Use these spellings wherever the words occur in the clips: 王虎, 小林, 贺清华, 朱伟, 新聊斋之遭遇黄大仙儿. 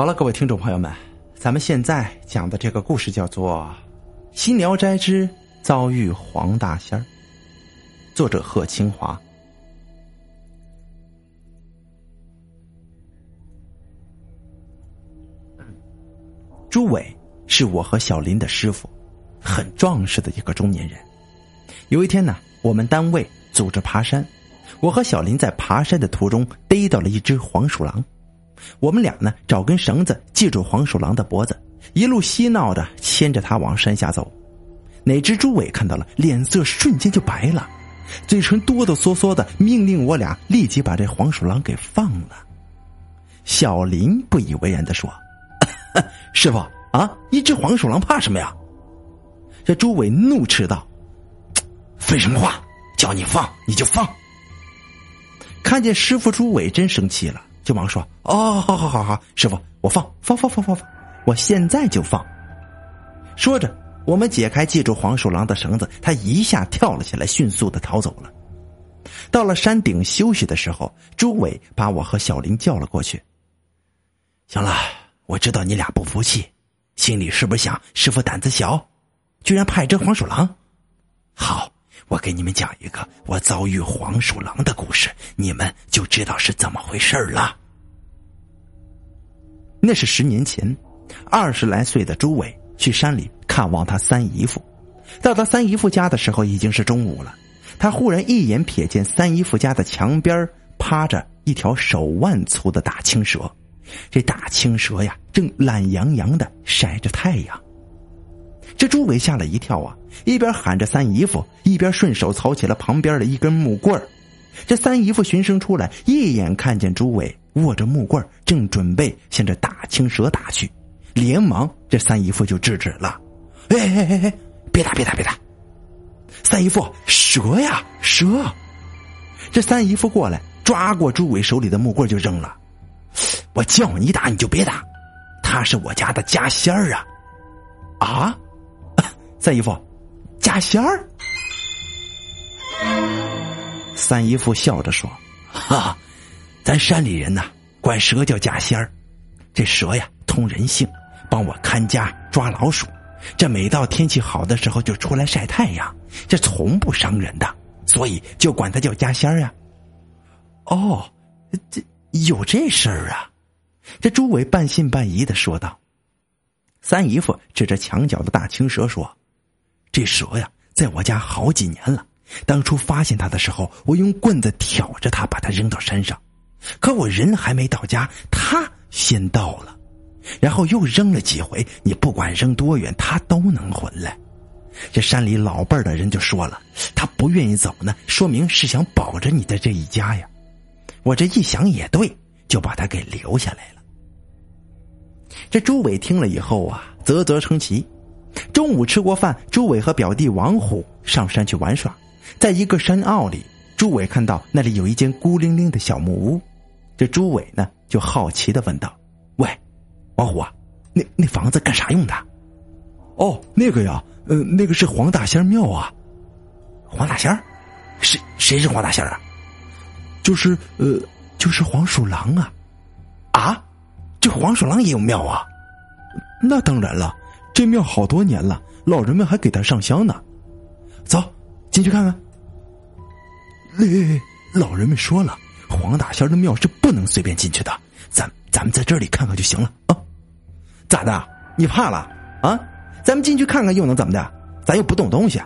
好了，各位听众朋友们，咱们现在讲的这个故事叫做《新聊斋之遭遇黄大仙儿》，作者贺清华。朱伟是我和小林的师傅，很壮实的一个中年人。有一天呢，我们单位组织爬山，我和小林在爬山的途中逮到了一只黄鼠狼。我们俩呢，找根绳子系住黄鼠狼的脖子，一路嬉闹着牵着他往山下走。哪知朱伟看到了，脸色瞬间就白了，嘴唇哆哆嗦嗦的，命令我俩立即把这黄鼠狼给放了。小林不以为然的说：“师傅啊，一只黄鼠狼怕什么呀？”这朱伟怒斥道：“废什么话，叫你放你就放。”看见师傅朱伟真生气了，就忙说：“哦，好，师傅，我放，我现在就放。”说着，我们解开系住黄鼠狼的绳子，他一下跳了起来，迅速的逃走了。到了山顶休息的时候，朱伟把我和小林叫了过去：“行了，我知道你俩不服气，心里是不是想师傅胆子小，居然怕一只黄鼠狼？好，我给你们讲一个我遭遇黄鼠狼的故事，你们就知道是怎么回事了。”那是10年前，20来岁的朱伟去山里看望他三姨父。到他三姨父家的时候已经是中午了，他忽然一眼瞥见三姨父家的墙边趴着一条手腕粗的大青蛇。这大青蛇呀，正懒洋洋的晒着太阳。这朱伟吓了一跳啊，一边喊着三姨父，一边顺手操起了旁边的一根木棍儿。这三姨父循声出来，一眼看见朱伟握着木棍，正准备向这大青蛇打去，连忙这三姨父就制止了：“哎，别打！三姨父，蛇呀，蛇！”这三姨父过来抓过朱伟手里的木棍就扔了：“我叫你打你就别打，他是我家的家仙儿啊！”“啊？三姨父，家仙儿？”三姨父笑着说：“哈，咱山里人呐，管蛇叫家仙儿。这蛇呀，通人性，帮我看家、抓老鼠。这每到天气好的时候就出来晒太阳，这从不伤人的，所以就管它叫家仙儿啊。”“哦，这有这事儿啊？”这朱伟半信半疑的说道。三姨父指着墙角的大青蛇说：“这蛇呀，在我家好几年了。当初发现它的时候，我用棍子挑着它，把它扔到山上。可我人还没到家，它先到了，然后又扔了几回。你不管扔多远，它都能回来。这山里老辈儿的人就说了，它不愿意走呢，说明是想保着你的这一家呀。我这一想也对，就把它给留下来了。”这朱伟听了以后啊，啧啧称奇。中午吃过饭，朱伟和表弟王虎上山去玩耍。在一个山坳里，朱伟看到那里有一间孤零零的小木屋。这朱伟呢，就好奇地问道：“喂，王虎啊，那房子干啥用的？”“哦，那个呀，那个是黄大仙庙啊。”“黄大仙？谁是黄大仙啊？”“就是黄鼠狼啊。”“啊？这黄鼠狼也有庙啊？”“那当然了，这庙好多年了，老人们还给他上香呢。走，进去看看。”“老人们说了，黄大仙的庙是不能随便进去的，咱们在这里看看就行了啊。”“咋的？你怕了啊？咱们进去看看又能怎么的？咱又不动东西。”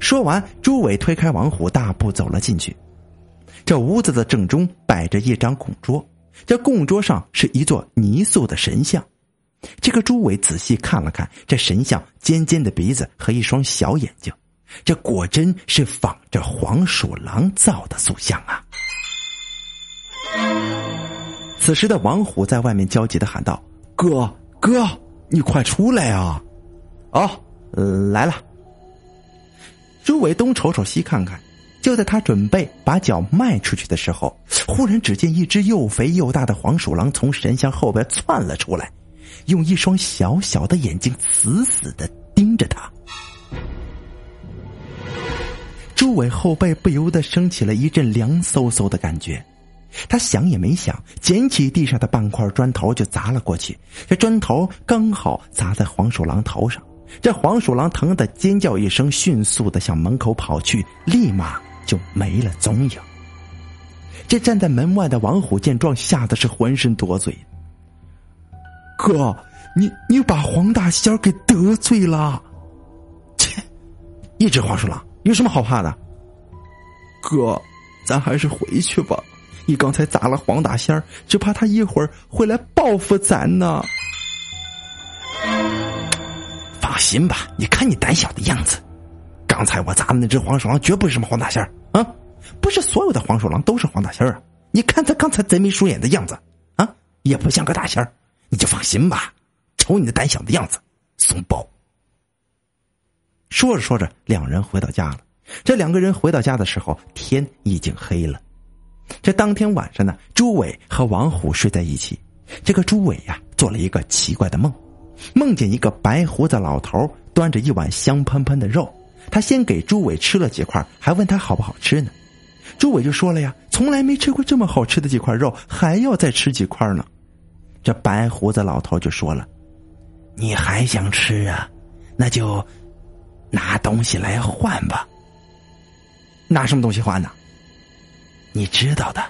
说完，朱伟推开王虎，大步走了进去。这屋子的正中摆着一张供桌，这供桌上是一座泥塑的神像。这个朱伟仔细看了看，这神像尖尖的鼻子和一双小眼睛，这果真是仿着黄鼠狼造的塑像啊。此时的王虎在外面焦急地喊道：“哥，你快出来啊！”“哦，来了。”朱伟东瞅瞅西看看，就在他准备把脚迈出去的时候，忽然只见一只又肥又大的黄鼠狼从神像后边窜了出来，用一双小小的眼睛死死地盯着他。朱伟后背不由得升起了一阵凉飕飕的感觉，他想也没想，捡起地上的半块砖头就砸了过去。这砖头刚好砸在黄鼠狼头上，这黄鼠狼疼得尖叫一声，迅速地向门口跑去，立马就没了踪影。这站在门外的王虎见状，吓得是浑身多嘴。哥，你把黄大仙给得罪了。切，一只黄鼠狼有什么好怕的？哥，咱还是回去吧，你刚才砸了黄大仙，只怕他一会儿会来报复咱呢。放心吧，你看你胆小的样子，刚才我砸的那只黄鼠狼绝不是什么黄大仙啊！不是所有的黄鼠狼都是黄大仙啊！你看他刚才贼眉鼠眼的样子啊，也不像个大仙，你就放心吧，瞅你的胆小的样子，怂包。说着说着，两人回到家了。这两个人回到家的时候，天已经黑了。这当天晚上呢，朱伟和王虎睡在一起。这个朱伟呀，做了一个奇怪的梦，梦见一个白胡子老头端着一碗香喷喷的肉，他先给朱伟吃了几块，还问他好不好吃呢。朱伟就说了呀，从来没吃过这么好吃的几块肉，还要再吃几块呢。这白胡子老头就说了，你还想吃啊？那就拿东西来换吧。拿什么东西换呢？你知道的，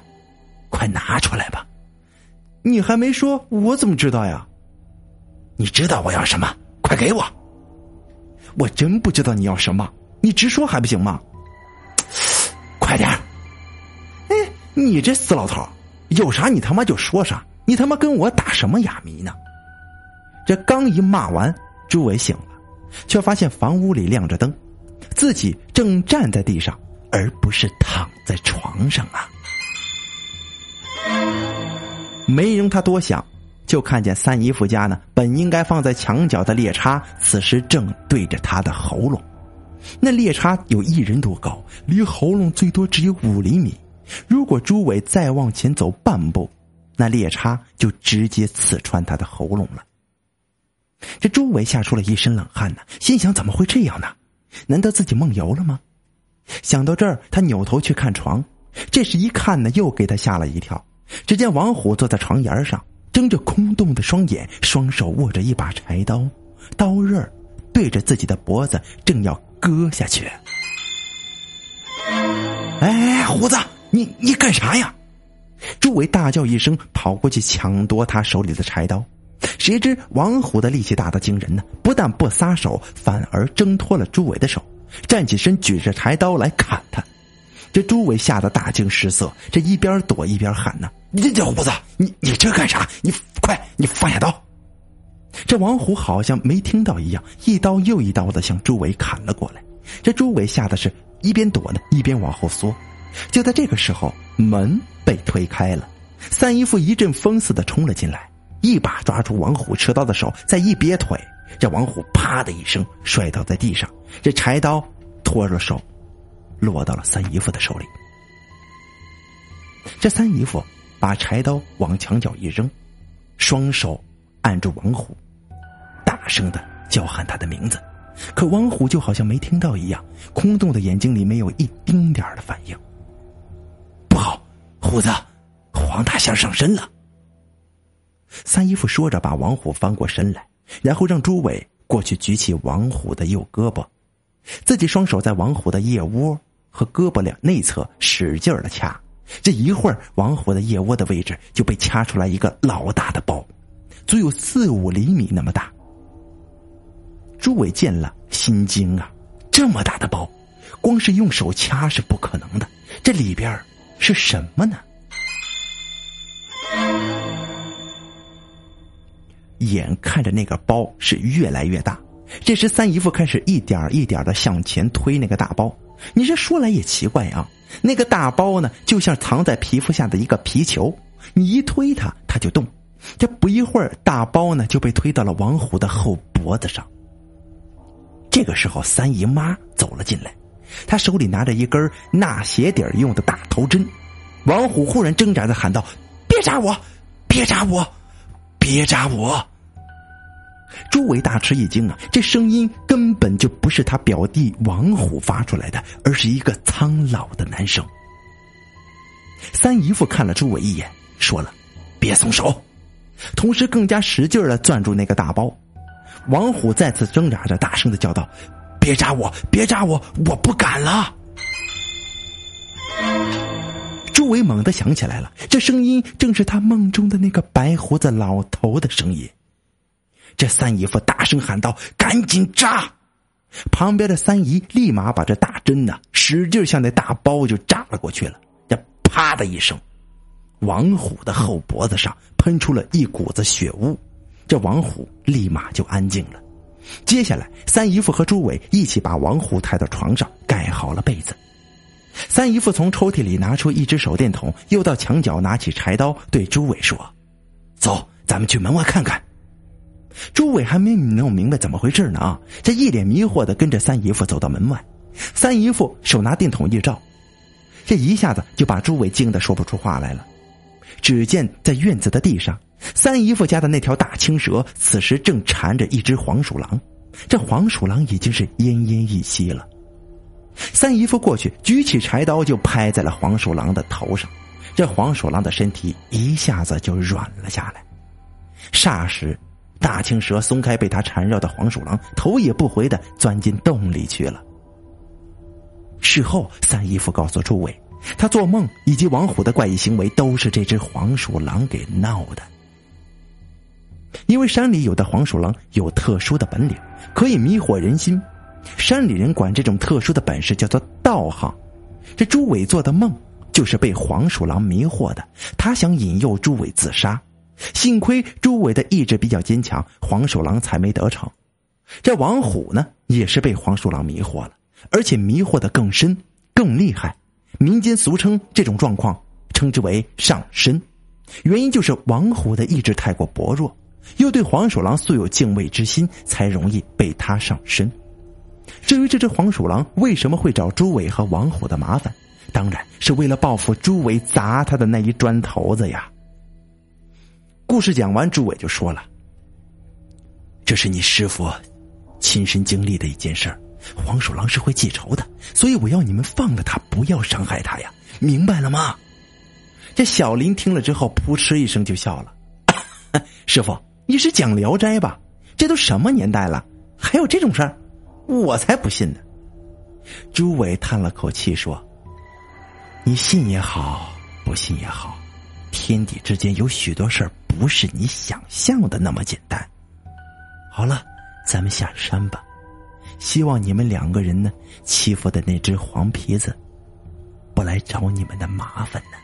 快拿出来吧。你还没说，我怎么知道呀？你知道我要什么，快给我。我真不知道你要什么，你直说还不行吗？快点。哎，你这死老头，有啥你他妈就说啥，你他妈跟我打什么哑谜呢？这刚一骂完，朱伟醒了，却发现房屋里亮着灯，自己正站在地上，而不是躺在床上啊。没容他多想，就看见三姨夫家呢，本应该放在墙角的猎叉，此时正对着他的喉咙。那猎叉有1人多高，离喉咙最多只有5厘米，如果朱伟再往前走半步，那猎叉就直接刺穿他的喉咙了。这朱伟吓出了一身冷汗呢，心想怎么会这样呢？难道自己梦游了吗？想到这儿，他扭头去看床，这时一看呢，又给他吓了一跳。只见王虎坐在床沿上，睁着空洞的双眼，双手握着一把柴刀，刀刃对着自己的脖子，正要割下去。哎，胡子，你干啥呀？朱伟大叫一声，跑过去抢夺他手里的柴刀。谁知王虎的力气大得惊人呢，不但不撒手，反而挣脱了朱伟的手，站起身举着柴刀来砍他。这朱伟吓得大惊失色，这一边躲一边喊呢，你这胡子，你这干啥？你快，你放下刀。这王虎好像没听到一样，一刀又一刀的向朱伟砍了过来。这朱伟吓得是一边躲呢，一边往后缩。就在这个时候，门被推开了，三姨夫一阵风似的冲了进来，一把抓住王虎持刀的手，再一别腿，这王虎啪的一声摔倒在地上，这柴刀脱了手，落到了三姨夫的手里。这三姨夫把柴刀往墙角一扔，双手按住王虎，大声的叫喊他的名字，可王虎就好像没听到一样，空洞的眼睛里没有一丁点的反应。不好，虎子，黄大仙上身了。三姨夫说着把王虎翻过身来，然后让朱伟过去举起王虎的右胳膊，自己双手在王虎的腋窝和胳膊两内侧使劲的掐，这一会儿王虎的腋窝的位置就被掐出来一个老大的包，足有4-5厘米那么大。朱伟见了心惊啊，这么大的包，光是用手掐是不可能的，这里边是什么呢？眼看着那个包是越来越大，这时三姨夫开始一点一点的向前推那个大包。你这说来也奇怪啊，那个大包呢，就像藏在皮肤下的一个皮球，你一推它，它就动。这不一会儿，大包呢就被推到了王虎的后脖子上。这个时候，三姨妈走了进来，她手里拿着一根纳鞋底用的大头针。王虎忽然挣扎着喊道：“别扎我！别扎我！别扎我！”朱伟大吃一惊啊，这声音根本就不是他表弟王虎发出来的，而是一个苍老的男声。三姨夫看了朱伟一眼，说了别松手，同时更加使劲地攥住那个大包。王虎再次挣扎着大声地叫道，别扎我，别扎我，我不敢了。朱伟猛地想起来了，这声音正是他梦中的那个白胡子老头的声音。这三姨夫大声喊道，赶紧扎。旁边的三姨立马把这大针呢，使劲向那大包就扎了过去了。这啪的一声，王虎的后脖子上喷出了一股子血雾，这王虎立马就安静了。接下来三姨夫和朱伟一起把王虎抬到床上，盖好了被子。三姨夫从抽屉里拿出一只手电筒，又到墙角拿起柴刀，对朱伟说，走，咱们去门外看看。朱伟还没弄明白怎么回事呢啊，这一脸迷惑的跟着三姨夫走到门外。三姨夫手拿电筒一照，这一下子就把朱伟惊得说不出话来了。只见在院子的地上，三姨夫家的那条大青蛇此时正缠着一只黄鼠狼，这黄鼠狼已经是奄奄一息了。三姨夫过去举起柴刀就拍在了黄鼠狼的头上，这黄鼠狼的身体一下子就软了下来。霎时大青蛇松开被他缠绕的黄鼠狼，头也不回地钻进洞里去了。事后三姨夫告诉朱伟，他做梦以及王虎的怪异行为都是这只黄鼠狼给闹的。因为山里有的黄鼠狼有特殊的本领，可以迷惑人心，山里人管这种特殊的本事叫做道行。这朱伟做的梦就是被黄鼠狼迷惑的，他想引诱朱伟自杀，幸亏朱伟的意志比较坚强，黄鼠狼才没得逞。这王虎呢，也是被黄鼠狼迷惑了，而且迷惑得更深更厉害，民间俗称这种状况称之为上身。原因就是王虎的意志太过薄弱，又对黄鼠狼素有敬畏之心，才容易被他上身。至于这只黄鼠狼为什么会找朱伟和王虎的麻烦，当然是为了报复朱伟砸他的那一砖头子呀。故事讲完，朱伟就说了，这是你师父亲身经历的一件事儿，黄鼠狼是会记仇的，所以我要你们放了他，不要伤害他呀，明白了吗？这小林听了之后扑哧一声就笑了，师父你是讲聊斋吧？这都什么年代了，还有这种事儿？我才不信呢。朱伟叹了口气说，你信也好，不信也好，天地之间有许多事儿不是你想象的那么简单。好了，咱们下山吧，希望你们两个人呢，欺负的那只黄皮子不来找你们的麻烦呢。